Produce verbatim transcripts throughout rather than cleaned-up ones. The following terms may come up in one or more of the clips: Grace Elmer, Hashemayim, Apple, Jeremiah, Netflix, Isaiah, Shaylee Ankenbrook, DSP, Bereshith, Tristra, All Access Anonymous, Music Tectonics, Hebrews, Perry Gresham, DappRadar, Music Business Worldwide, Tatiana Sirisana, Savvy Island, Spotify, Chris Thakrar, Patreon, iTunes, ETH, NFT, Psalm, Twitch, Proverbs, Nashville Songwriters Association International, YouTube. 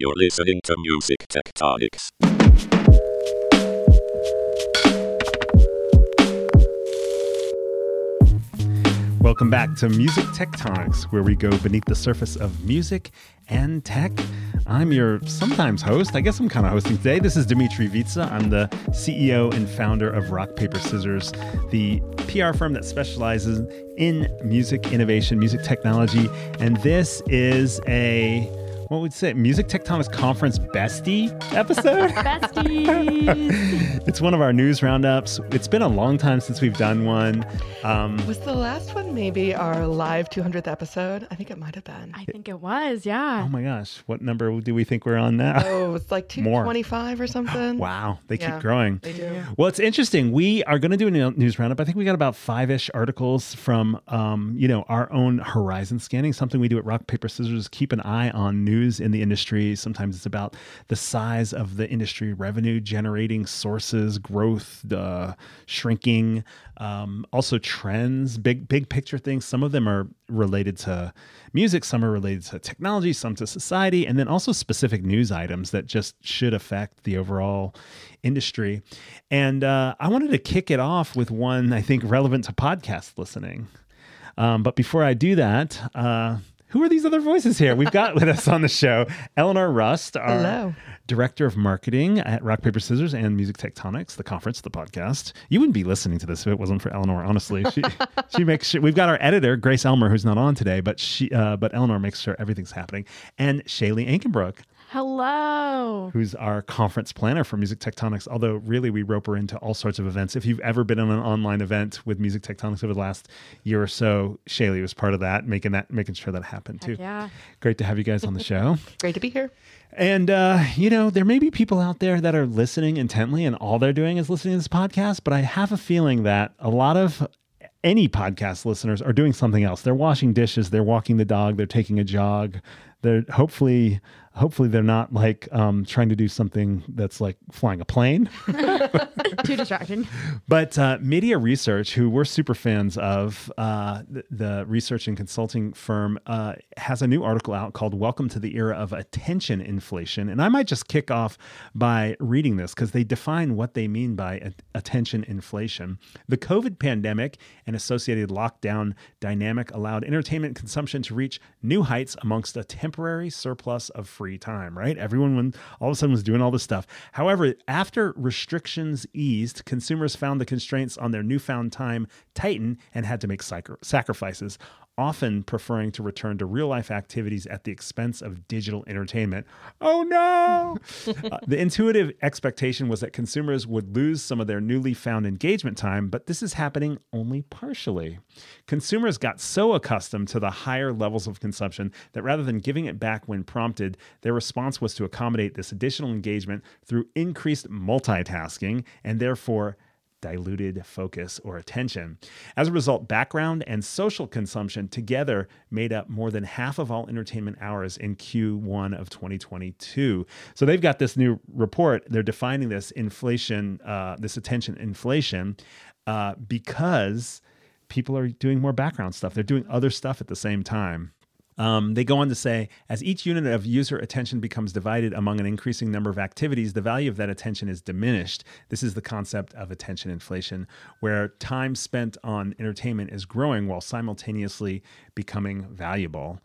You're listening to Music Tectonics. Welcome back to Music Tectonics, where we go beneath the surface of music and tech. I'm your sometimes host. I guess I'm kind of hosting today. This is Dimitri Vietze. I'm the C E O and founder of Rock, Paper, Scissors, the P R firm that specializes in music innovation, music technology. And this is a, what would you say, Music Tectonics Conference bestie episode? Besties! It's one of our news roundups. It's been a long time since we've done one. Um, was the last one maybe our live two hundredth episode? I think it might have been. I think it was, yeah. Oh my gosh. What number do we think we're on now? Oh, it's like two twenty-five or something. Wow. They yeah, keep growing. They do. Well, it's interesting. We are going to do a news roundup. I think we got about five-ish articles from, um, you know, our own horizon scanning, something we do at Rock, Paper, Scissors. Keep an eye on news in the industry. Sometimes it's about the size of the industry, revenue generating sources, growth, uh, shrinking, um, also trends, big, big picture things. Some of them are related to music, some are related to technology, some to society, and then also specific news items that just should affect the overall industry. And uh, I wanted to kick it off with one I think relevant to podcast listening. Um, but before I do that, uh, who are these other voices here? We've got with us on the show Eleanor Rust, our Hello. Director of Marketing at Rock, Paper, Scissors and Music Tectonics, the conference, the podcast. You wouldn't be listening to this if it wasn't for Eleanor, honestly. She she makes sure. We've got our editor, Grace Elmer, who's not on today, but she uh, but Eleanor makes sure everything's happening. And Shaylee Ankenbrook. Hello. Who's our conference planner for Music Tectonics, although really we rope her into all sorts of events. If you've ever been in an online event with Music Tectonics over the last year or so, Shaylee was part of that, making that, making sure that happened too. Heck yeah. Great to have you guys on the show. Great to be here. And, uh, you know, there may be people out there that are listening intently and all they're doing is listening to this podcast, but I have a feeling that a lot of any podcast listeners are doing something else. They're washing dishes, they're walking the dog, they're taking a jog. They're hopefully, hopefully they're not like um, trying to do something that's like flying a plane. Too distracting. But uh, MIDiA Research, who we're super fans of, uh, the, the research and consulting firm, uh, has a new article out called "Welcome to the Era of Attention Inflation." And I might just kick off by reading this because they define what they mean by a- attention inflation. The COVID pandemic and associated lockdown dynamic allowed entertainment consumption to reach new heights amongst a temporary surplus of free time, right? Everyone when, all of a sudden was doing all this stuff. However, after restrictions eased, consumers found the constraints on their newfound time tighten and had to make sacrifices, often preferring to return to real-life activities at the expense of digital entertainment. Oh, no! uh, the intuitive expectation was that consumers would lose some of their newly found engagement time, but this is happening only partially. Consumers got so accustomed to the higher levels of consumption that rather than giving it back when prompted, their response was to accommodate this additional engagement through increased multitasking and therefore diluted focus or attention. As a result, background and social consumption together made up more than half of all entertainment hours in Q one of twenty twenty-two. So they've got this new report. They're defining this inflation, uh, this attention inflation, uh, because people are doing more background stuff. They're doing other stuff at the same time. Um, they go on to say, as each unit of user attention becomes divided among an increasing number of activities, the value of that attention is diminished. This is the concept of attention inflation, where time spent on entertainment is growing while simultaneously becoming valuable.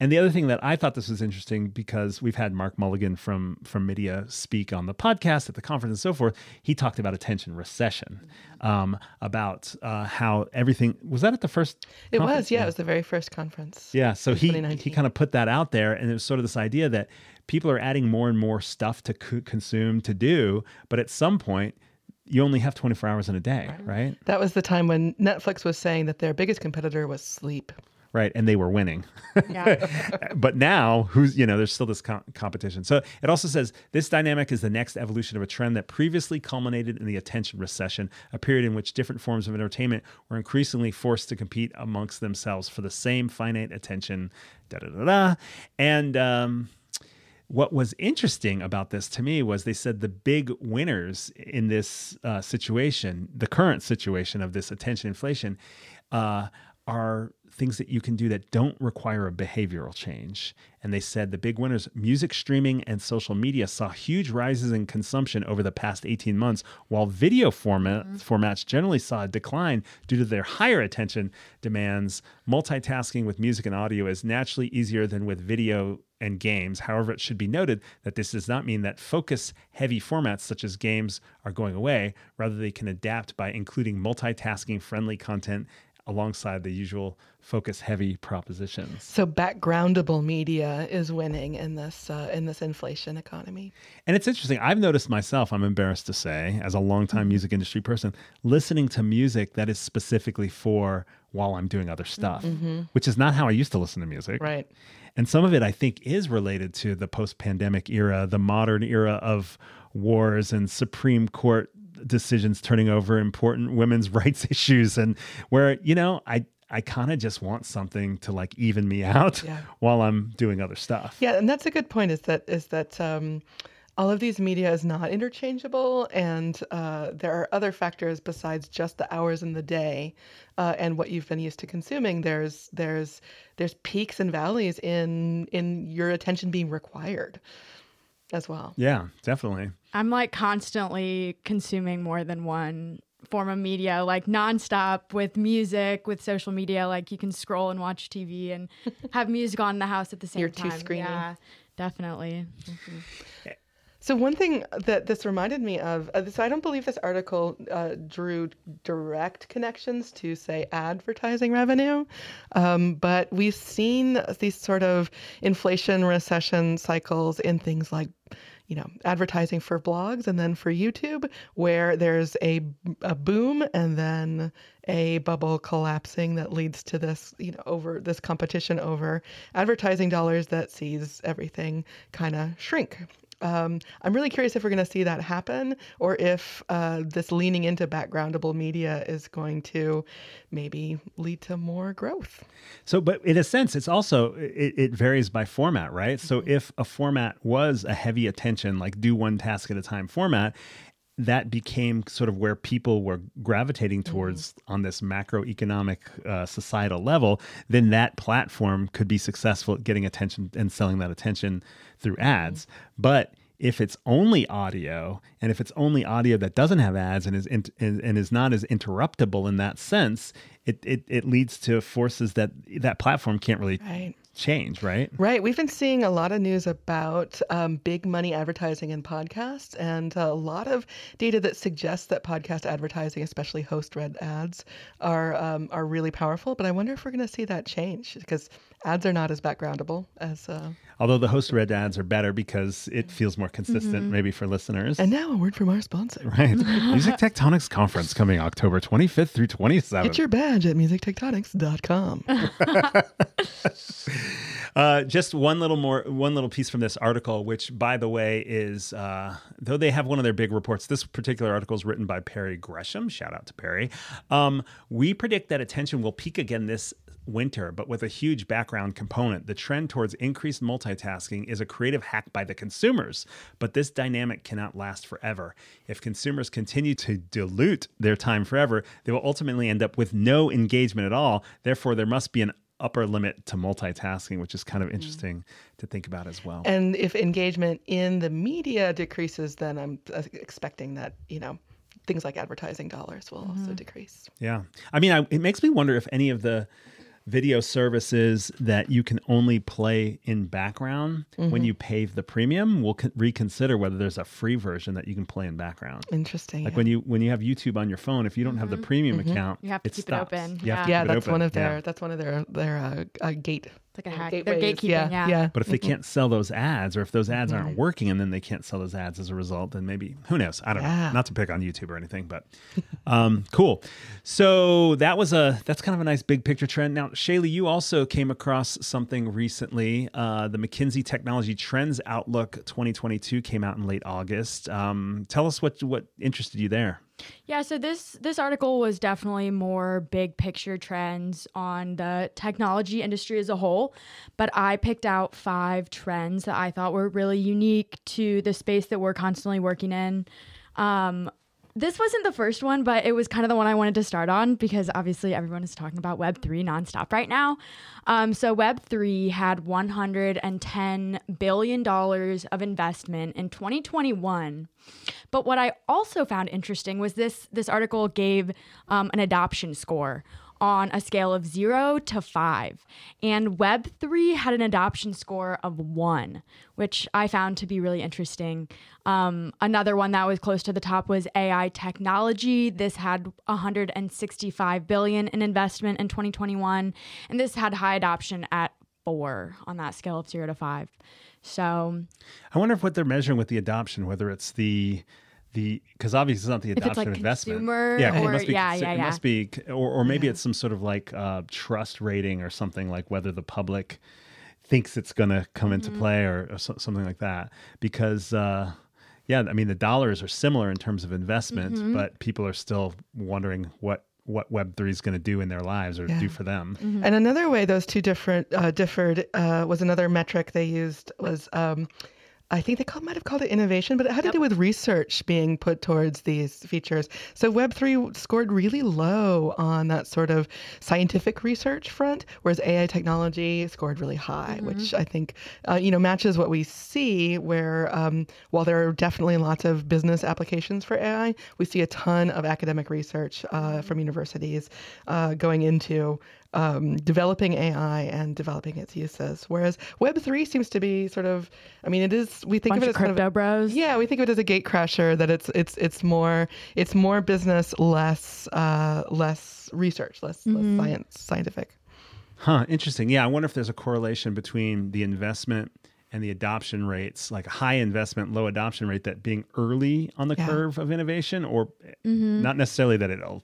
And the other thing that I thought this was interesting, because we've had Mark Mulligan from, from MIDiA speak on the podcast, at the conference and so forth, he talked about attention recession, um, about uh, how everything, was that at the first It conference? was, yeah, yeah, it was the very first conference. Yeah, so he, he kind of put that out there, and it was sort of this idea that people are adding more and more stuff to co- consume, to do, but at some point, you only have twenty-four hours in a day, right? right? That was the time when Netflix was saying that their biggest competitor was sleep. Right, and they were winning. Yeah. But now, who's you know, there's still this com- competition. So it also says, this dynamic is the next evolution of a trend that previously culminated in the attention recession, a period in which different forms of entertainment were increasingly forced to compete amongst themselves for the same finite attention, da-da-da-da. And um, what was interesting about this to me was they said the big winners in this uh, situation, the current situation of this attention inflation, uh, are things that you can do that don't require a behavioral change. And they said the big winners, music streaming and social media, saw huge rises in consumption over the past eighteen months, while video format, mm-hmm. formats generally saw a decline due to their higher attention demands. Multitasking with music and audio is naturally easier than with video and games. However, it should be noted that this does not mean that focus-heavy formats such as games are going away. Rather, they can adapt by including multitasking-friendly content alongside the usual focus-heavy propositions. So backgroundable media is winning in this uh, in this inflation economy. And it's interesting. I've noticed myself, I'm embarrassed to say, as a longtime music industry person, listening to music that is specifically for while I'm doing other stuff, mm-hmm. which is not how I used to listen to music. Right. And some of it, I think, is related to the post-pandemic era, the modern era of wars and Supreme Court decisions turning over important women's rights issues, and where, you know, I I kind of just want something to like even me out yeah. while I'm doing other stuff. Yeah, and that's a good point, is that is that um, all of these media is not interchangeable, and uh, there are other factors besides just the hours in the day uh, and what you've been used to consuming. There's there's there's peaks and valleys in in your attention being required as well. Yeah, definitely. I'm like constantly consuming more than one form of media, like nonstop, with music, with social media. Like you can scroll and watch T V and have music on in the house at the same You're time. You're too screeny. Yeah, definitely. Mm-hmm. So one thing that this reminded me of, uh, so I don't believe this article uh, drew direct connections to, say, advertising revenue, um, but we've seen these sort of inflation recession cycles in things like, you know, advertising for blogs and then for YouTube, where there's a, a boom and then a bubble collapsing that leads to this, you know, over this competition over advertising dollars that sees everything kind of shrink. Um, I'm really curious if we're going to see that happen, or if uh, this leaning into backgroundable media is going to maybe lead to more growth. So, but in a sense, it's also, it, it varies by format, right? Mm-hmm. So if a format was a heavy attention, like do one task at a time format, that became sort of where people were gravitating towards mm-hmm. on this macroeconomic uh, societal level, then that platform could be successful at getting attention and selling that attention through ads. Mm-hmm. But if it's only audio, and if it's only audio that doesn't have ads and is in, and, and is not as interruptible in that sense, it, it, it leads to forces that that platform can't really... Right. change, right? Right. We've been seeing a lot of news about um, big money advertising in podcasts, and a lot of data that suggests that podcast advertising, especially host-read ads, are um, are really powerful. But I wonder if we're going to see that change, because ads are not as backgroundable as... Uh, Although the host-read ads are better because it feels more consistent, mm-hmm. maybe for listeners. And now a word from our sponsor. Right. Music Tectonics Conference coming October twenty-fifth through twenty-seventh. Get your badge at music tectonics dot com. Uh, just one little more, one little piece from this article, which, by the way, is uh, though they have one of their big reports. This particular article is written by Perry Gresham. Shout out to Perry. Um, we predict that attention will peak again this winter, but with a huge background component. The trend towards increased multitasking is a creative hack by the consumers, but this dynamic cannot last forever. If consumers continue to dilute their time forever, they will ultimately end up with no engagement at all. Therefore, there must be an upper limit to multitasking, which is kind of interesting mm. to think about as well. And if engagement in the media decreases, then I'm expecting that, you know, things like advertising dollars will mm-hmm. also decrease. Yeah. I mean, I, it makes me wonder if any of the video services that you can only play in background mm-hmm. when you pay the premium, we'll co- reconsider whether there's a free version that you can play in background. Interesting. Like yeah. when you when you have YouTube on your phone, if you don't mm-hmm. have the premium mm-hmm. account, you have to it keep stops. It open. Yeah, yeah that's open. one of their yeah. that's one of their their uh, uh, gate. It's like a hack. Gateways. They're gatekeeping. Yeah. yeah. yeah. But if they can't sell those ads, or if those ads mm-hmm. aren't working, and then they can't sell those ads as a result, then maybe who knows? I don't yeah. know. Not to pick on YouTube or anything, but um, cool. So that was a that's kind of a nice big picture trend. Now, Shaylee, you also came across something recently. Uh, the McKinsey Technology Trends Outlook twenty twenty-two came out in late August. Um, tell us what, what interested you there. Yeah, so this this article was definitely more big picture trends on the technology industry as a whole, but I picked out five trends that I thought were really unique to the space that we're constantly working in. Um, This wasn't the first one, but it was kind of the one I wanted to start on because obviously everyone is talking about Web three nonstop right now. Um, so Web three had one hundred ten billion dollars of investment in twenty twenty-one. But what I also found interesting was this, this article gave um, an adoption score on a scale of zero to five. And Web three had an adoption score of one, which I found to be really interesting. Um, another one that was close to the top was A I technology. This had one hundred sixty-five billion dollars in investment in twenty twenty-one. And this had high adoption at four on that scale of zero to five. So I wonder if what they're measuring with the adoption, whether it's the the because obviously it's not the adoption, if it's like investment, yeah, or, it must be, yeah, yeah, it yeah. must be, or, or maybe yeah. it's some sort of like uh, trust rating or something, like whether the public thinks it's going to come mm-hmm. into play or, or so, something like that. Because uh, yeah, I mean the dollars are similar in terms of investment, mm-hmm. but people are still wondering what what Web three is going to do in their lives or yeah. do for them. Mm-hmm. And another way those two different uh, differed uh, was another metric they used was. Um, I think they call, might have called it innovation, but it had yep. to do with research being put towards these features. So Web three scored really low on that sort of scientific research front, whereas A I technology scored really high, mm-hmm. which I think uh, you know matches what we see where um, while there are definitely lots of business applications for A I, we see a ton of academic research uh, from universities uh, going into Um, developing A I and developing its uses, whereas Web three seems to be sort of, I mean, it is. We think Bunch of it as crypto kind of, bros. Yeah, we think of it as a gatecrasher. That it's it's it's more it's more business, less uh, less research, less, mm-hmm. less science, scientific. Huh. Interesting. Yeah, I wonder if there's a correlation between the investment and the adoption rates, like a high investment, low adoption rate, that being early on the yeah. curve of innovation, or mm-hmm. not necessarily that it'll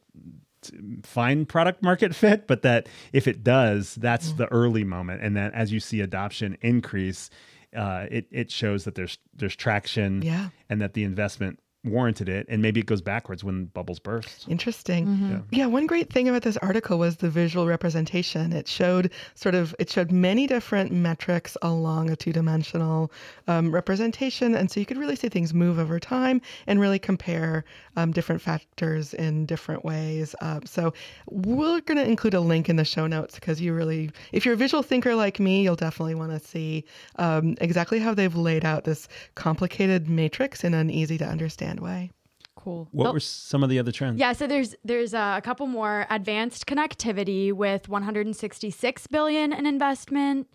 find product market fit, but that if it does, that's mm. the early moment. And then as you see adoption increase, uh, it, it shows that there's there's traction yeah. and that the investment warranted it. And maybe it goes backwards when bubbles burst. Interesting. Mm-hmm. Yeah. yeah. One great thing about this article was the visual representation. It showed sort of, it showed many different metrics along a two-dimensional um, representation. And so you could really see things move over time and really compare um, different factors in different ways. Uh, so we're going to include a link in the show notes because you really, if you're a visual thinker like me, you'll definitely want to see um, exactly how they've laid out this complicated matrix in an easy to understand way. Cool. What well, were some of the other trends? Yeah, so there's there's uh, a couple more. Advanced connectivity with one hundred sixty-six billion dollars in investment.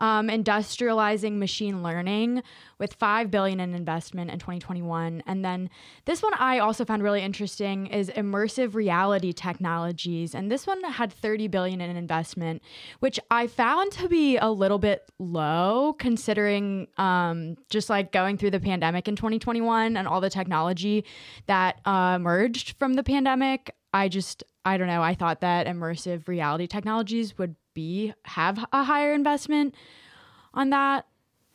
Um, industrializing machine learning with five billion dollars in investment in twenty twenty-one. And then this one I also found really interesting is immersive reality technologies. And this one had thirty billion dollars in investment, which I found to be a little bit low considering um, just like going through the pandemic in twenty twenty-one and all the technology that uh, emerged from the pandemic. I just, I don't know. I thought that immersive reality technologies would be have a higher investment on that.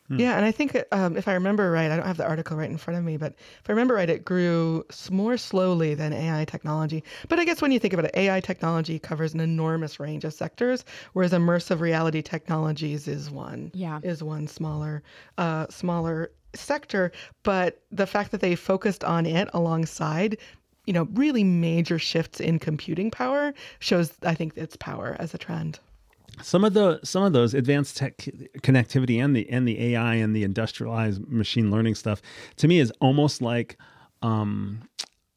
Hmm. Yeah, and I think um, if I remember right, I don't have the article right in front of me, but if I remember right, it grew more slowly than A I technology. But I guess when you think about it, A I technology covers an enormous range of sectors, whereas immersive reality technologies is one. Yeah, is one smaller, uh, smaller sector. But the fact that they focused on it alongside, you know, really major shifts in computing power shows, I think, its power as a trend. Some of the some of those advanced tech connectivity and the and the A I and the industrialized machine learning stuff to me is almost like um,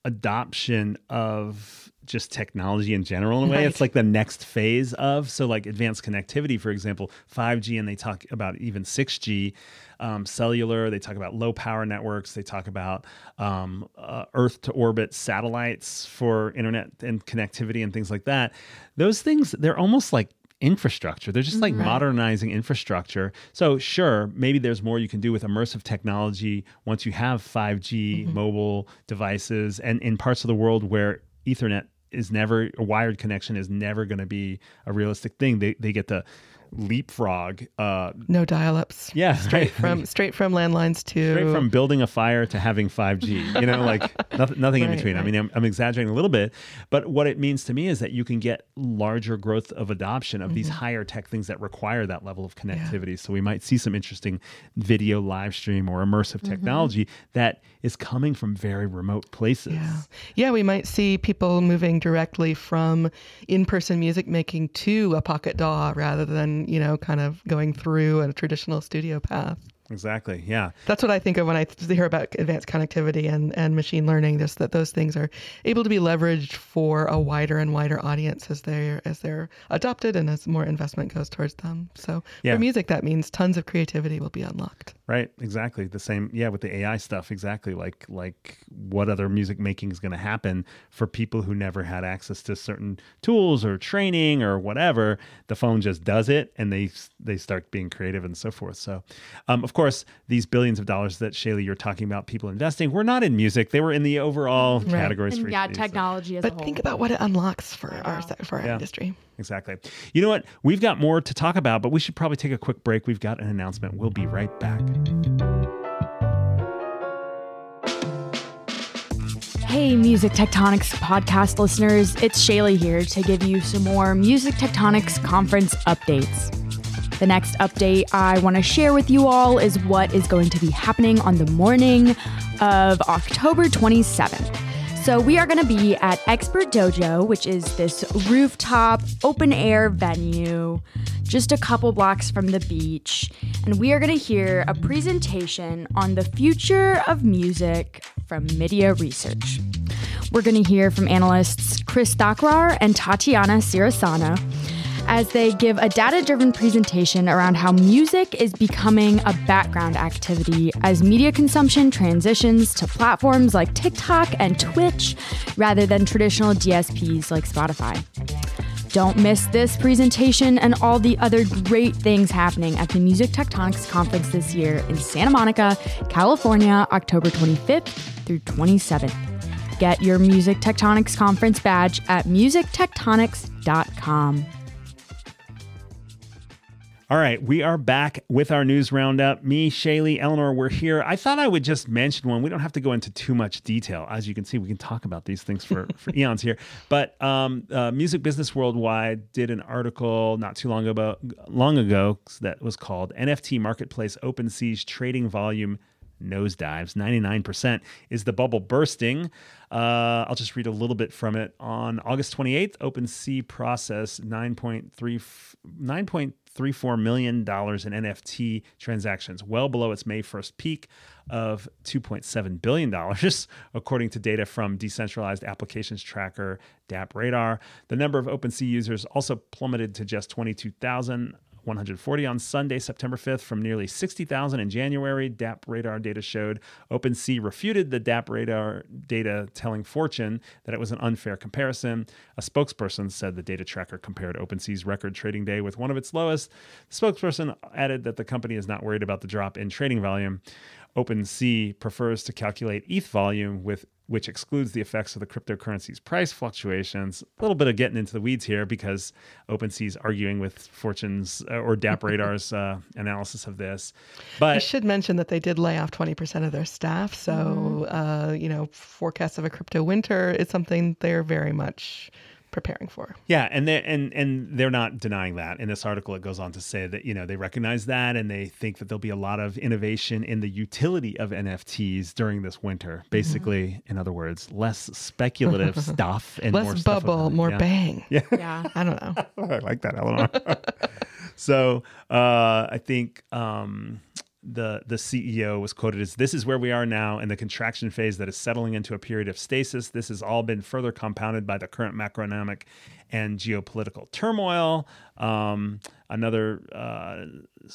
adoption of just technology in general in a way. Right. It's like the next phase of, so like advanced connectivity, for example, five G, and they talk about even six G, um, cellular, they talk about low power networks, they talk about um, uh, earth to orbit satellites for internet and connectivity and things like that. Those things, they're almost like infrastructure. They're just like right. modernizing infrastructure. So sure, maybe there's more you can do with immersive technology once you have five G mm-hmm. mobile devices and in parts of the world where Ethernet is never, a wired connection is never going to be a realistic thing. They they get to leapfrog. Uh, no dial-ups. Yeah. Straight right. from straight from landlines to... Straight from building a fire to having five G. You know, like... nothing, nothing right, in between. Right. I mean, I'm, I'm exaggerating a little bit, but what it means to me is that you can get larger growth of adoption of mm-hmm. these higher tech things that require that level of connectivity. Yeah. So we might see some interesting video live stream or immersive technology mm-hmm. that is coming from very remote places. Yeah. yeah, we might see people moving directly from in-person music making to a pocket D A W rather than, you know, kind of going through a traditional studio path. Exactly. Yeah. That's what I think of when I hear about advanced connectivity and, and machine learning, just that those things are able to be leveraged for a wider and wider audience as they're, as they're adopted and as more investment goes towards them. So yeah. for music, that means tons of creativity will be unlocked. Right. Exactly. The same. Yeah. With the A I stuff. Exactly. Like, like what other music making is going to happen for people who never had access to certain tools or training or whatever. The phone just does it and they, they start being creative and so forth. So, um, of course, Of course, these billions of dollars that Shaylee you're talking about, people investing, were not in music; they were in the overall right. categories. And for yeah, technology. So. As but a whole. Think about what it unlocks for wow. our for our yeah. industry. Exactly. You know what? We've got more to talk about, but we should probably take a quick break. We've got an announcement. We'll be right back. Hey, Music Tectonics podcast listeners! It's Shaylee here to give you some more Music Tectonics conference updates. The next update I want to share with you all is what is going to be happening on the morning of October twenty-seventh. So we are going to be at Expert Dojo, which is this rooftop open air venue, just a couple blocks from the beach. And we are going to hear a presentation on the future of music from MIDiA Research. We're going to hear from analysts Chris Thakrar and Tatiana Sirisana, as they give a data-driven presentation around how music is becoming a background activity as media consumption transitions to platforms like TikTok and Twitch rather than traditional D S Ps like Spotify. Don't miss this presentation and all the other great things happening at the Music Tectonics Conference this year in Santa Monica, California, October twenty-fifth through twenty-seventh. Get your Music Tectonics Conference badge at music tectonics dot com. All right, we are back with our news roundup. Me, Shaylee, Eleanor, we're here. I thought I would just mention one. We don't have to go into too much detail. As you can see, we can talk about these things for, for eons here. But um, uh, Music Business Worldwide did an article not too long ago, long ago that was called N F T Marketplace OpenSea's Trading Volume Nosedives. ninety-nine percent is the bubble bursting. Uh, I'll just read a little bit from it. On August twenty-eighth, OpenSea processed nine point three four million dollars in N F T transactions, well below its May first peak of two point seven billion dollars, according to data from decentralized applications tracker DappRadar. The number of OpenSea users also plummeted to just twenty-two thousand one hundred forty on Sunday, September fifth, from nearly sixty thousand in January. DappRadar data showed OpenSea refuted the DappRadar data, telling Fortune that it was an unfair comparison. A spokesperson said the data tracker compared OpenSea's record trading day with one of its lowest. The spokesperson added that the company is not worried about the drop in trading volume. OpenSea prefers to calculate E T H volume, with which excludes the effects of the cryptocurrency's price fluctuations. A little bit of getting into the weeds here because OpenSea's arguing with Fortune's uh, or DappRadar's uh, analysis of this. But I should mention that they did lay off twenty percent of their staff. So, mm. uh, you know, forecasts of a crypto winter is something they're very much preparing for. Yeah, and they and and they're not denying that. In this article, it goes on to say that, you know, they recognize that and they think that there'll be a lot of innovation in the utility of N F Ts during this winter. Basically, mm-hmm. in other words, less speculative stuff and less more bubble, stuff more yeah. bang. Yeah. yeah, I don't know. I like that, Eleanor. So uh, I think. Um, The the C E O was quoted as, "This is where we are now in the contraction phase that is settling into a period of stasis. This has all been further compounded by the current macroeconomic and geopolitical turmoil." Um, another uh,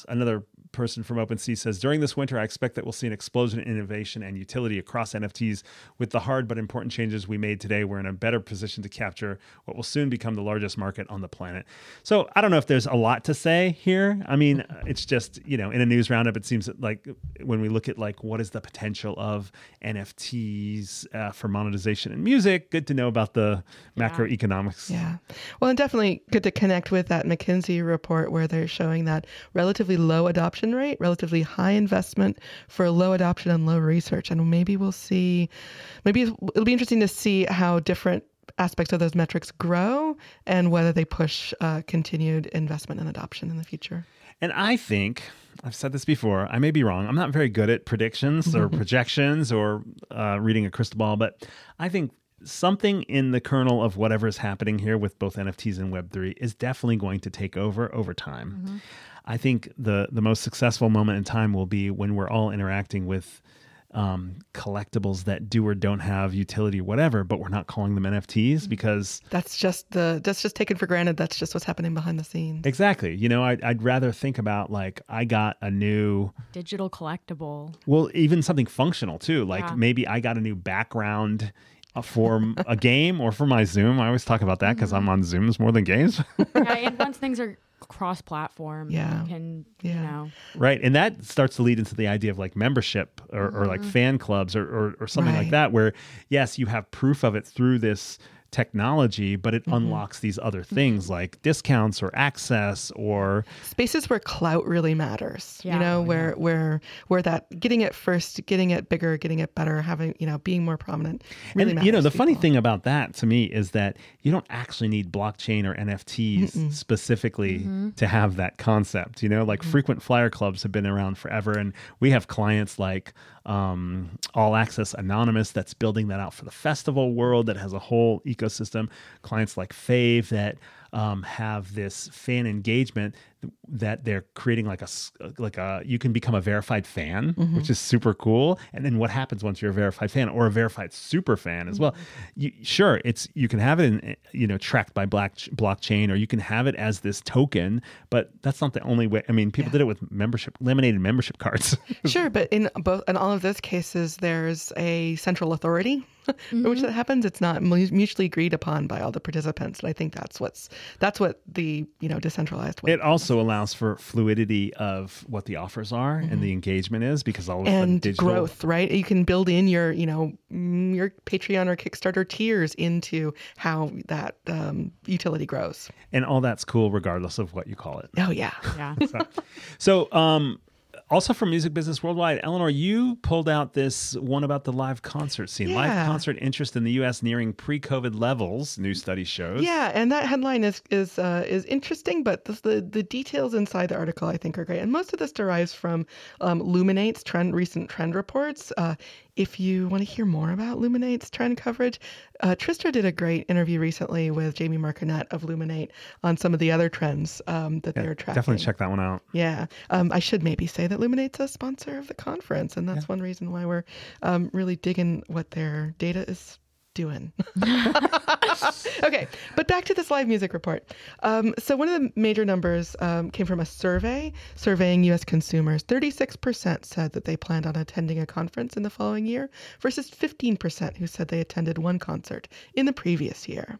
another person from OpenSea says, "During this winter, I expect that we'll see an explosion in innovation and utility across N F Ts. With the hard but important changes we made today, we're in a better position to capture what will soon become the largest market on the planet." So I don't know if there's a lot to say here. I mean, it's just, you know, in a news roundup, it seems like when we look at like what is the potential of N F Ts uh, for monetization in music, good to know about the yeah. macroeconomics. Yeah. Well, and definitely good to connect with that McKinsey report where they're showing that relatively low adoption adoption rate, relatively high investment for low adoption and low research. And maybe we'll see, maybe it'll be interesting to see how different aspects of those metrics grow and whether they push uh, continued investment and adoption in the future. And I think, I've said this before, I may be wrong, I'm not very good at predictions or projections or uh, reading a crystal ball, but I think something in the kernel of whatever is happening here with both N F Ts and Web three is definitely going to take over over time. Mm-hmm. I think the the most successful moment in time will be when we're all interacting with um, collectibles that do or don't have utility or whatever, but we're not calling them N F Ts because that's just the, that's just taken for granted. That's just what's happening behind the scenes. Exactly. You know, I, I'd rather think about like, I got a new digital collectible. Well, even something functional too. Like yeah. maybe I got a new background for a game or for my Zoom. I always talk about that because mm-hmm. I'm on Zooms more than games. Yeah, and once things are cross-platform, yeah, you can, yeah. you know, right, and that starts to lead into the idea of like membership or, mm-hmm. or like fan clubs or or, or something right. like that, where yes, you have proof of it through this technology, but it mm-hmm. unlocks these other things mm-hmm. like discounts or access or spaces where clout really matters. Yeah. You know, where yeah. where where that getting it first, getting it bigger, getting it better, having, you know, being more prominent. Really and you know, the funny thing about that to me is that you don't actually need blockchain or N F Ts Mm-mm. specifically mm-hmm. to have that concept. You know, like mm-hmm. frequent flyer clubs have been around forever, and we have clients like um, All Access Anonymous that's building that out for the festival world that has a whole ecosystem, clients like Fave that um, have this fan engagement that they're creating like a, like a, you can become a verified fan, mm-hmm. which is super cool. And then what happens once you're a verified fan or a verified super fan as mm-hmm. well? You, sure. It's, you can have it in, you know, tracked by black blockchain, or you can have it as this token, but that's not the only way. I mean, people yeah. did it with membership, laminated membership cards. Sure. But in both, in all of those cases, there's a central authority mm-hmm. in which that happens. It's not mutually agreed upon by all the participants. And I think that's what's, that's what the, you know, decentralized way. It also allows for fluidity of what the offers are mm-hmm. and the engagement is, because all of and the digital growth, right? You can build in your, you know, your Patreon or Kickstarter tiers into how that um, utility grows. And all that's cool regardless of what you call it. Oh yeah. Yeah. so, so um, also from Music Business Worldwide, Eleanor, you pulled out this one about the live concert scene. Yeah. Live concert interest in the U S nearing pre-COVID levels, new study shows. Yeah, and that headline is is uh, is interesting, but the, the the details inside the article I think are great. And most of this derives from um, Luminate's trend, recent trend reports. Uh, If you want to hear more about Luminate's trend coverage, uh, Tristra did a great interview recently with Jamie Marconette of Luminate on some of the other trends um, that yeah, they're tracking. Definitely check that one out. Yeah. Um, I should maybe say that Luminate's a sponsor of the conference, and that's yeah. one reason why we're um, really digging what their data is doing. Okay, but back to this live music report. Um, so one of the major numbers um, came from a survey surveying U S consumers. thirty-six percent said that they planned on attending a conference in the following year versus fifteen percent who said they attended one concert in the previous year.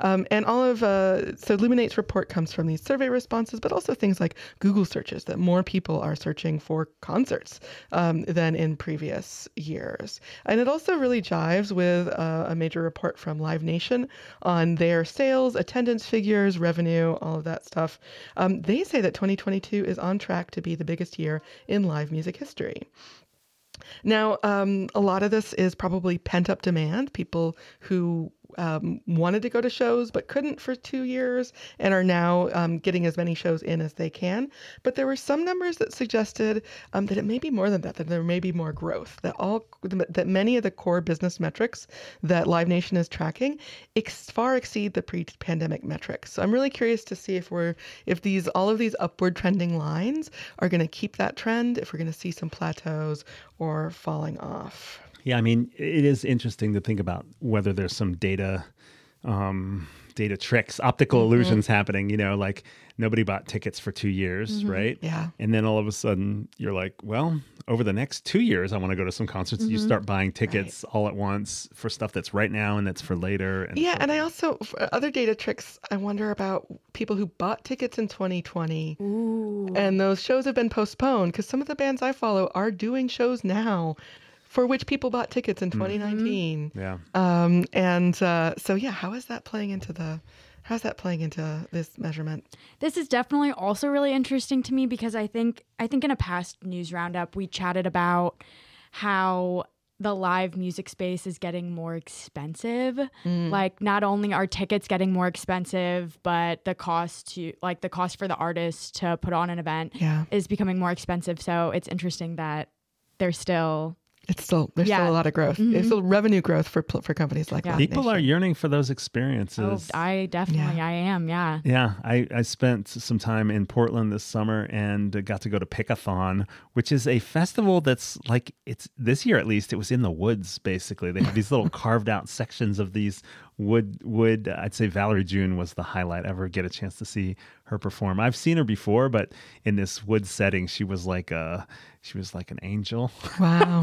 Um, and all of, uh, so Luminate's report comes from these survey responses, but also things like Google searches, that more people are searching for concerts um, than in previous years. And it also really jives with uh, a major report from Live Nation on their sales, attendance figures, revenue, all of that stuff. Um, they say that twenty twenty-two is on track to be the biggest year in live music history. Now, um, a lot of this is probably pent-up demand, people who um, wanted to go to shows but couldn't for two years and are now um, getting as many shows in as they can. But there were some numbers that suggested um, that it may be more than that, that there may be more growth, that all that many of the core business metrics that Live Nation is tracking ex- far exceed the pre-pandemic metrics. So I'm really curious to see if we're if these all of these upward trending lines are going to keep that trend, if we're going to see some plateaus or falling off. Yeah, I mean, it is interesting to think about whether there's some data, um, data tricks, optical mm-hmm. illusions happening, you know, like nobody bought tickets for two years, mm-hmm. right? Yeah. And then all of a sudden you're like, well, over the next two years, I want to go to some concerts. Mm-hmm. You start buying tickets right. all at once for stuff that's right now and that's for later. And yeah, for and I also, for other data tricks, I wonder about people who bought tickets in twenty twenty Ooh. And those shows have been postponed because some of the bands I follow are doing shows now for which people bought tickets in twenty nineteen Mm-hmm. Yeah. Um, and uh, so, yeah, how is that playing into the... How's that playing into this measurement? This is definitely also really interesting to me because I think I think in a past news roundup, we chatted about how the live music space is getting more expensive. Mm. Like, not only are tickets getting more expensive, but the cost to like the cost for the artist to put on an event yeah. is becoming more expensive. So it's interesting that there's still it's still there's yeah. still a lot of growth. Mm-hmm. There's still revenue growth for for companies like yeah. that. People are yearning for those experiences. Oh, I definitely yeah. I am. Yeah. Yeah. I, I spent some time in Portland this summer and got to go to Pickathon, which is a festival that's like it's this year at least. It was in the woods basically. They have these little carved out sections of these wood wood. Uh, I'd say Valerie June was the highlight. Ever get a chance to see her perform? I've seen her before, but in this wood setting, she was like a she was like an angel. Wow.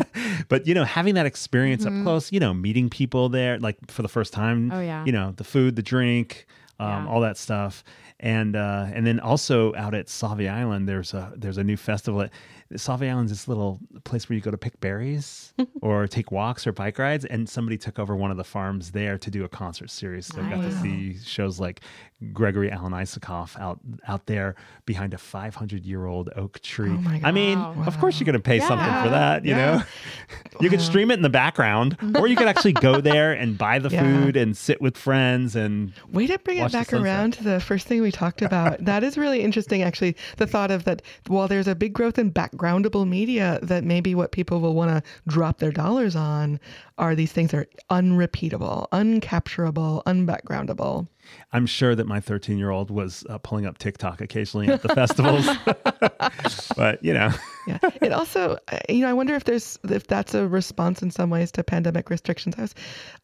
But, you know, having that experience mm-hmm. up close, you know, meeting people there, like for the first time, oh, yeah. you know, the food, the drink, um, yeah. all that stuff. And uh, and then also out at Savvy Island, there's a there's a new festival. At, Savvy Island's this little place where you go to pick berries or take walks or bike rides. And somebody took over one of the farms there to do a concert series. So I got to see shows like Gregory Alan Isakoff out out there behind a five hundred year old oak tree. Oh my God. I mean, wow. of course you're going to pay yeah. something for that. You yeah. know, you can stream it in the background, or you could actually go there and buy the yeah. food and sit with friends. And way to bring it back around to the first thing we talked about. That is really interesting, actually, the thought of that while there's a big growth in backgroundable media, that maybe what people will want to drop their dollars on are these things that are unrepeatable, uncapturable, unbackgroundable. I'm sure that my thirteen-year-old was uh, pulling up TikTok occasionally at the festivals, but you know. Yeah. It also, you know, I wonder if there's if that's a response in some ways to pandemic restrictions. I was,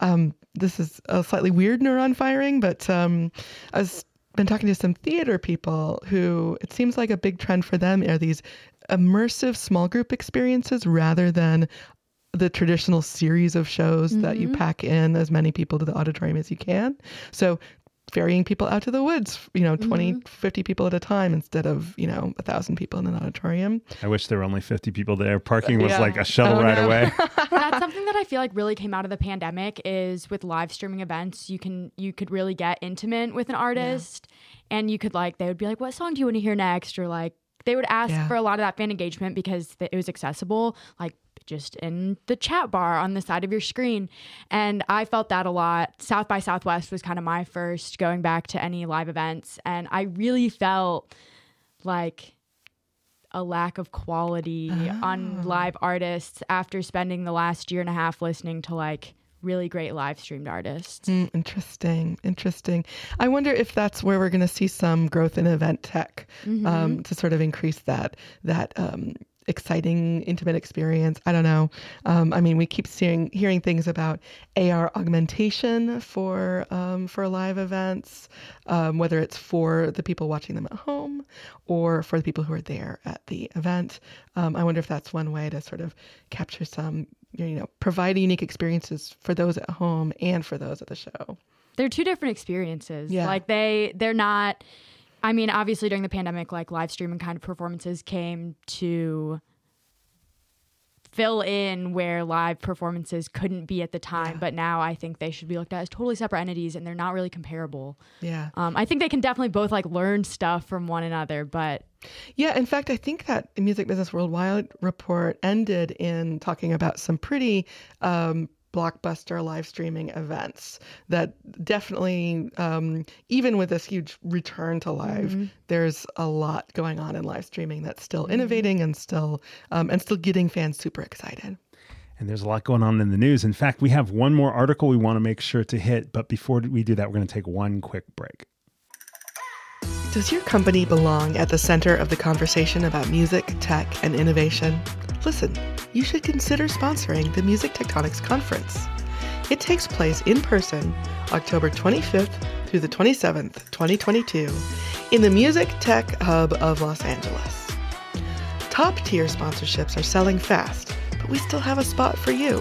um, this is a slightly weird neuron firing, but um, I was been talking to some theater people who it seems like a big trend for them are these immersive small group experiences rather than the traditional series of shows mm-hmm. that you pack in as many people to the auditorium as you can. So ferrying people out to the woods, you know, twenty, mm-hmm. fifty people at a time instead of, you know, a thousand people in an auditorium. I wish there were only fifty people there. Parking was yeah. like a shuttle oh, ride no. away. That's something that I feel like really came out of the pandemic is with live streaming events, you can, you could really get intimate with an artist yeah. and you could like, they would be like, what song do you want to hear next? Or like, they would ask yeah. for a lot of that fan engagement because th- it was accessible, like just in the chat bar on the side of your screen. And I felt that a lot. South by Southwest was kind of my first going back to any live events. And I really felt like a lack of quality oh. on live artists after spending the last year and a half listening to like really great live streamed artists. Mm, interesting. Interesting. I wonder if that's where we're going to see some growth in event tech mm-hmm. um, to sort of increase that, that, um, exciting, intimate experience. I don't know. Um, I mean, we keep seeing, hearing things about A R augmentation for um, for live events, um, whether it's for the people watching them at home or for the people who are there at the event. Um, I wonder if that's one way to sort of capture some, you know, provide unique experiences for those at home and for those at the show. They're two different experiences. Yeah. Like they, they're not... I mean, obviously during the pandemic, like live streaming kind of performances came to fill in where live performances couldn't be at the time. Yeah. But now I think they should be looked at as totally separate entities and they're not really comparable. Yeah. Um, I think they can definitely both like learn stuff from one another, but... Yeah. In fact, I think that Music Business Worldwide report ended in talking about some pretty... Um, blockbuster live streaming events that definitely, um, even with this huge return to live, mm-hmm. there's a lot going on in live streaming that's still mm-hmm. innovating and still um, and still getting fans super excited. And there's a lot going on in the news. In fact, we have one more article we want to make sure to hit. But before we do that, we're going to take one quick break. Does your company belong at the center of the conversation about music, tech, and innovation? Listen, you should consider sponsoring the Music Tectonics Conference. It takes place in person October twenty-fifth through the twenty-seventh, twenty twenty-two, in the Music Tech Hub of Los Angeles. Top-tier sponsorships are selling fast, but we still have a spot for you,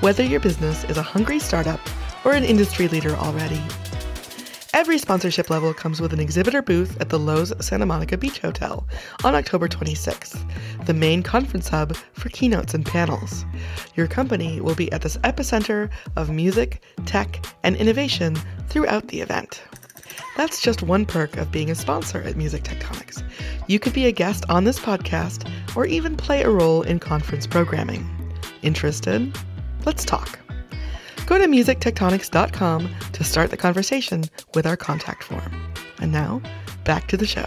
whether your business is a hungry startup or an industry leader already. Every sponsorship level comes with an exhibitor booth at the Loews Santa Monica Beach Hotel on October twenty-sixth, the main conference hub for keynotes and panels. Your company will be at the epicenter of music, tech, and innovation throughout the event. That's just one perk of being a sponsor at Music Tectonics. You could be a guest on this podcast or even play a role in conference programming. Interested? Let's talk. Go to music tectonics dot com to start the conversation with our contact form. And now, back to the show.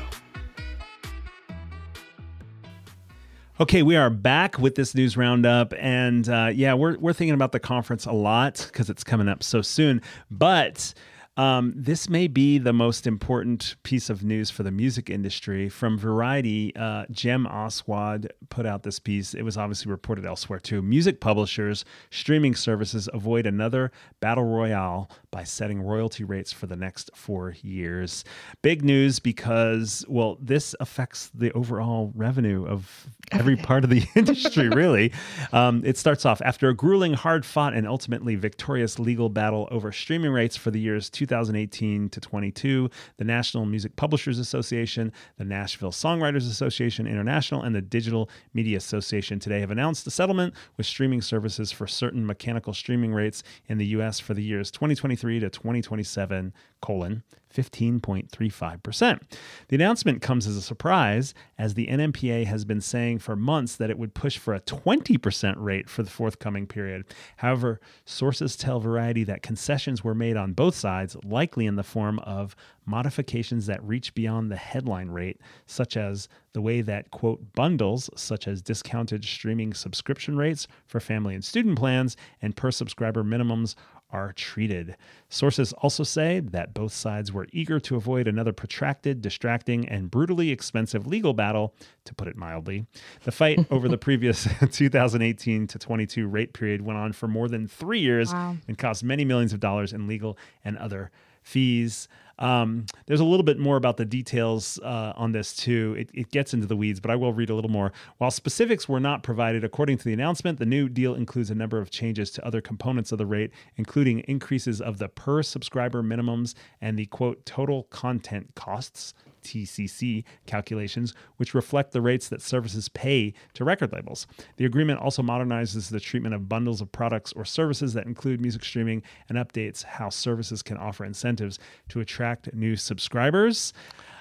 Okay, we are back with this news roundup, and uh, yeah, we're we're thinking about the conference a lot because it's coming up so soon. But um, this may be the most important piece of news for the music industry. From Variety, uh, Jem Oswald put out this piece. It was obviously reported elsewhere too. Music publishers, streaming services avoid another battle royale by setting royalty rates for the next four years. Big news because, well, this affects the overall revenue of every part of the industry, really. Um, it starts off, after a grueling, hard-fought, and ultimately victorious legal battle over streaming rates for the years two thousand eighteen to twenty-two, the National Music Publishers Association, the Nashville Songwriters Association International, and the Digital Media Association today have announced a settlement with streaming services for certain mechanical streaming rates in the U S for the years twenty twenty-three to twenty twenty-seven, colon, fifteen point three five percent. The announcement comes as a surprise, as the N M P A has been saying for months that it would push for a twenty percent rate for the forthcoming period. However, sources tell Variety that concessions were made on both sides, likely in the form of modifications that reach beyond the headline rate, such as the way that, quote, bundles, such as discounted streaming subscription rates for family and student plans and per-subscriber minimums, are treated. Sources also say that both sides were eager to avoid another protracted, distracting, and brutally expensive legal battle, to put it mildly. The fight over the previous two thousand eighteen to twenty-two rate period went on for more than three years wow. and cost many millions of dollars in legal and other fees. Um, there's a little bit more about the details uh, on this, too. It, it gets into the weeds, but I will read a little more. While specifics were not provided, according to the announcement, the new deal includes a number of changes to other components of the rate, including increases of the per-subscriber minimums and the, quote, total content costs, T C C, calculations, which reflect the rates that services pay to record labels. The agreement also modernizes the treatment of bundles of products or services that include music streaming and updates how services can offer incentives to attract new subscribers.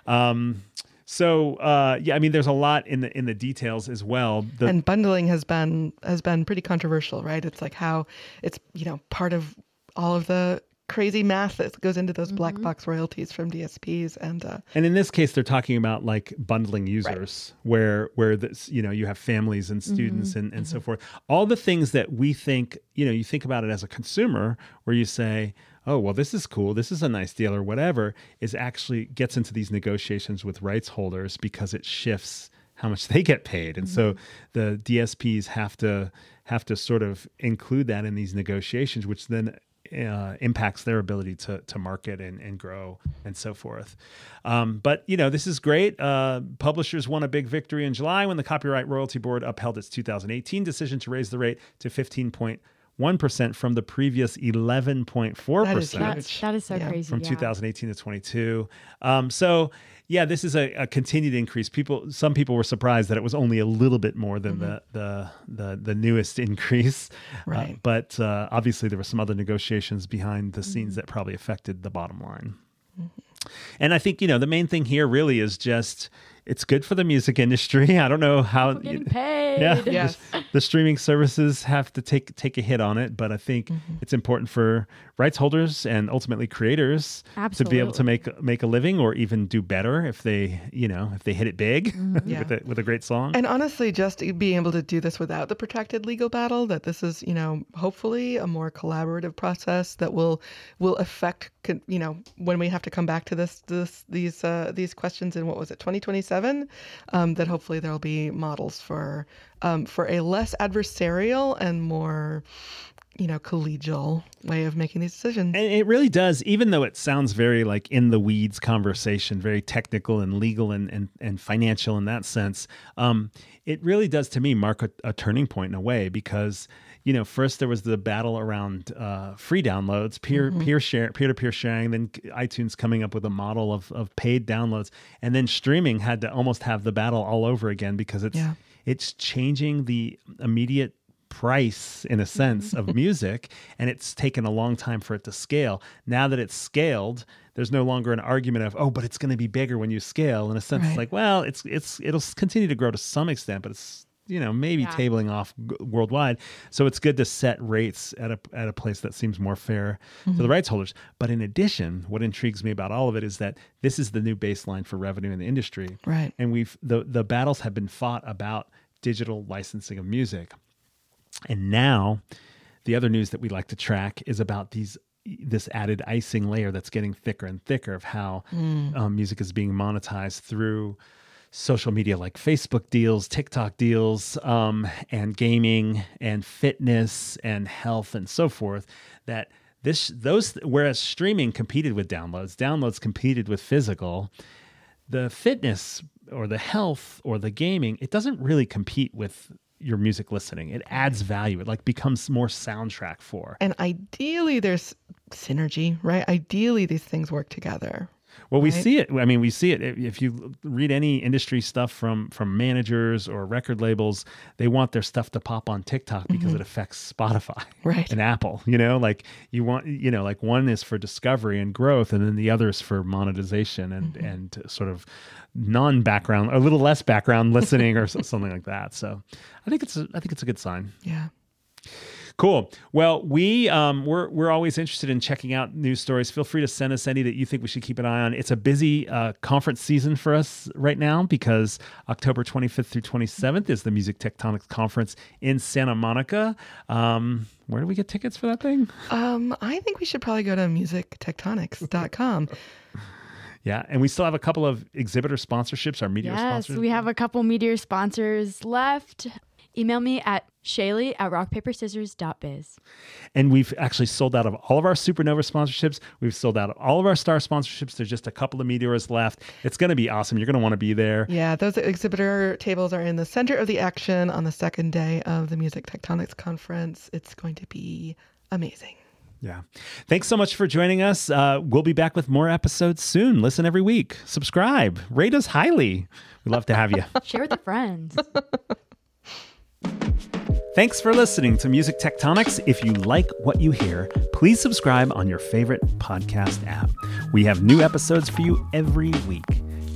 Um, so, uh, yeah, I mean, there's a lot in the in the details as well. The- and bundling has been has been pretty controversial, right? It's like how it's, you know, part of all of the crazy math that goes into those mm-hmm. black box royalties from D S Ps, and uh, and in this case they're talking about like bundling users, right. where where this, you know, you have families and students mm-hmm. and, and mm-hmm. so forth, all the things that we think, you know, you think about it as a consumer where you say, oh, well, this is cool, this is a nice deal or whatever, is actually gets into these negotiations with rights holders because it shifts how much they get paid, and mm-hmm. so the D S Ps have to have to sort of include that in these negotiations, which then Uh, impacts their ability to to market and, and grow and so forth. Um, but, you know, this is great. Uh, publishers won a big victory in July when the Copyright Royalty Board upheld its two thousand eighteen decision to raise the rate to fifteen point one percent from the previous eleven point four percent. That is, that's, that is so yeah. crazy. From yeah. two thousand eighteen to twenty-two. Um, so, yeah, this is a, a continued increase. People, some people were surprised that it was only a little bit more than mm-hmm. the, the the the newest increase, right? Uh, but uh, obviously, there were some other negotiations behind the mm-hmm. scenes that probably affected the bottom line. Mm-hmm. And I think, you know, the main thing here really is just it's good for the music industry. I don't know how people getting paid. Yeah, yes. the, the streaming services have to take take a hit on it, but I think mm-hmm. it's important for rights holders and ultimately creators Absolutely. to be able to make make a living or even do better if they, you know, if they hit it big mm-hmm. yeah. with a, with a great song. And honestly, just being able to do this without the protracted legal battle, that this is, you know, hopefully a more collaborative process that will will affect, you know, when we have to come back to this this these uh, these questions in, what was it, twenty twenty-seven? Um, that hopefully there'll be models for um, for a less adversarial and more, you know, collegial way of making these decisions. And it really does, even though it sounds very like in the weeds conversation, very technical and legal and and, and financial in that sense. Um, it really does, to me, mark a, a turning point in a way because, you know, first there was the battle around uh, free downloads, peer mm-hmm. peer share, peer-to-peer sharing, then iTunes coming up with a model of of paid downloads, and then streaming had to almost have the battle all over again because it's yeah. it's changing the immediate price, in a sense, of music, and it's taken a long time for it to scale. Now that it's scaled, there's no longer an argument of, oh, but it's going to be bigger when you scale. In a sense, right. It's like, well, it's it's it'll continue to grow to some extent, but it's, you know, maybe yeah. tabling off g- worldwide. So it's good to set rates at a at a place that seems more fair mm-hmm. to the rights holders. But in addition, what intrigues me about all of it is that this is the new baseline for revenue in the industry. Right. And we've the the battles have been fought about digital licensing of music. And now the other news that we like to track is about these this added icing layer that's getting thicker and thicker of how mm. um, music is being monetized through social media, like Facebook deals, TikTok deals, um, and gaming and fitness and health and so forth. That this those whereas streaming competed with downloads, downloads competed with physical, the fitness or the health or the gaming, it doesn't really compete with your music listening. It adds value. It like becomes more soundtrack for. And ideally there's synergy, right? Ideally these things work together. Well, right? we see it. I mean, we see it. If you read any industry stuff from, from managers or record labels, they want their stuff to pop on TikTok because mm-hmm. it affects Spotify right. and Apple, you know, like you want, you know, like one is for discovery and growth, and then the other is for monetization and, mm-hmm. and sort of non-background, a little less background listening or something like that. So I think it's a, I think it's a good sign. Yeah. Cool. Well, we um, we're we're always interested in checking out news stories. Feel free to send us any that you think we should keep an eye on. It's a busy uh, conference season for us right now because October twenty-fifth through twenty-seventh is the Music Tectonics Conference in Santa Monica. Um, where do we get tickets for that thing? Um, I think we should probably go to music tectonics dot com. Yeah, and we still have a couple of exhibitor sponsorships, our meteor yes, sponsors. Yes, we have a couple meteor sponsors left. Email me at Shaylee at rock paper scissors dot biz. And we've actually sold out of all of our Supernova sponsorships. We've sold out of all of our Star sponsorships. There's just a couple of meteors left. It's going to be awesome. You're going to want to be there. Yeah, those exhibitor tables are in the center of the action on the second day of the Music Tectonics Conference. It's going to be amazing. Yeah. Thanks so much for joining us. Uh, we'll be back with more episodes soon. Listen every week. Subscribe. Rate us highly. We'd love to have you. Share with your friends. Thanks for listening to Music Tectonics. If you like what you hear, please subscribe on your favorite podcast app. We have new episodes for you every week.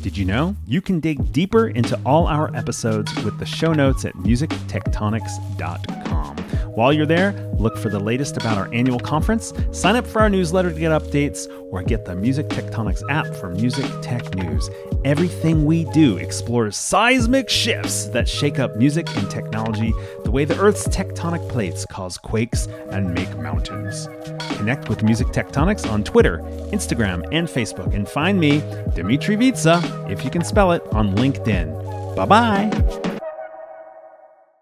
Did you know? You can dig deeper into all our episodes with the show notes at music tectonics dot com. While you're there, look for the latest about our annual conference, sign up for our newsletter to get updates, or get the Music Tectonics app for music tech news. Everything we do explores seismic shifts that shake up music and technology, the way the Earth's tectonic plates cause quakes and make mountains. Connect with Music Tectonics on Twitter, Instagram, and Facebook, and find me, Dimitri Vietze, if you can spell it, on LinkedIn. Bye-bye.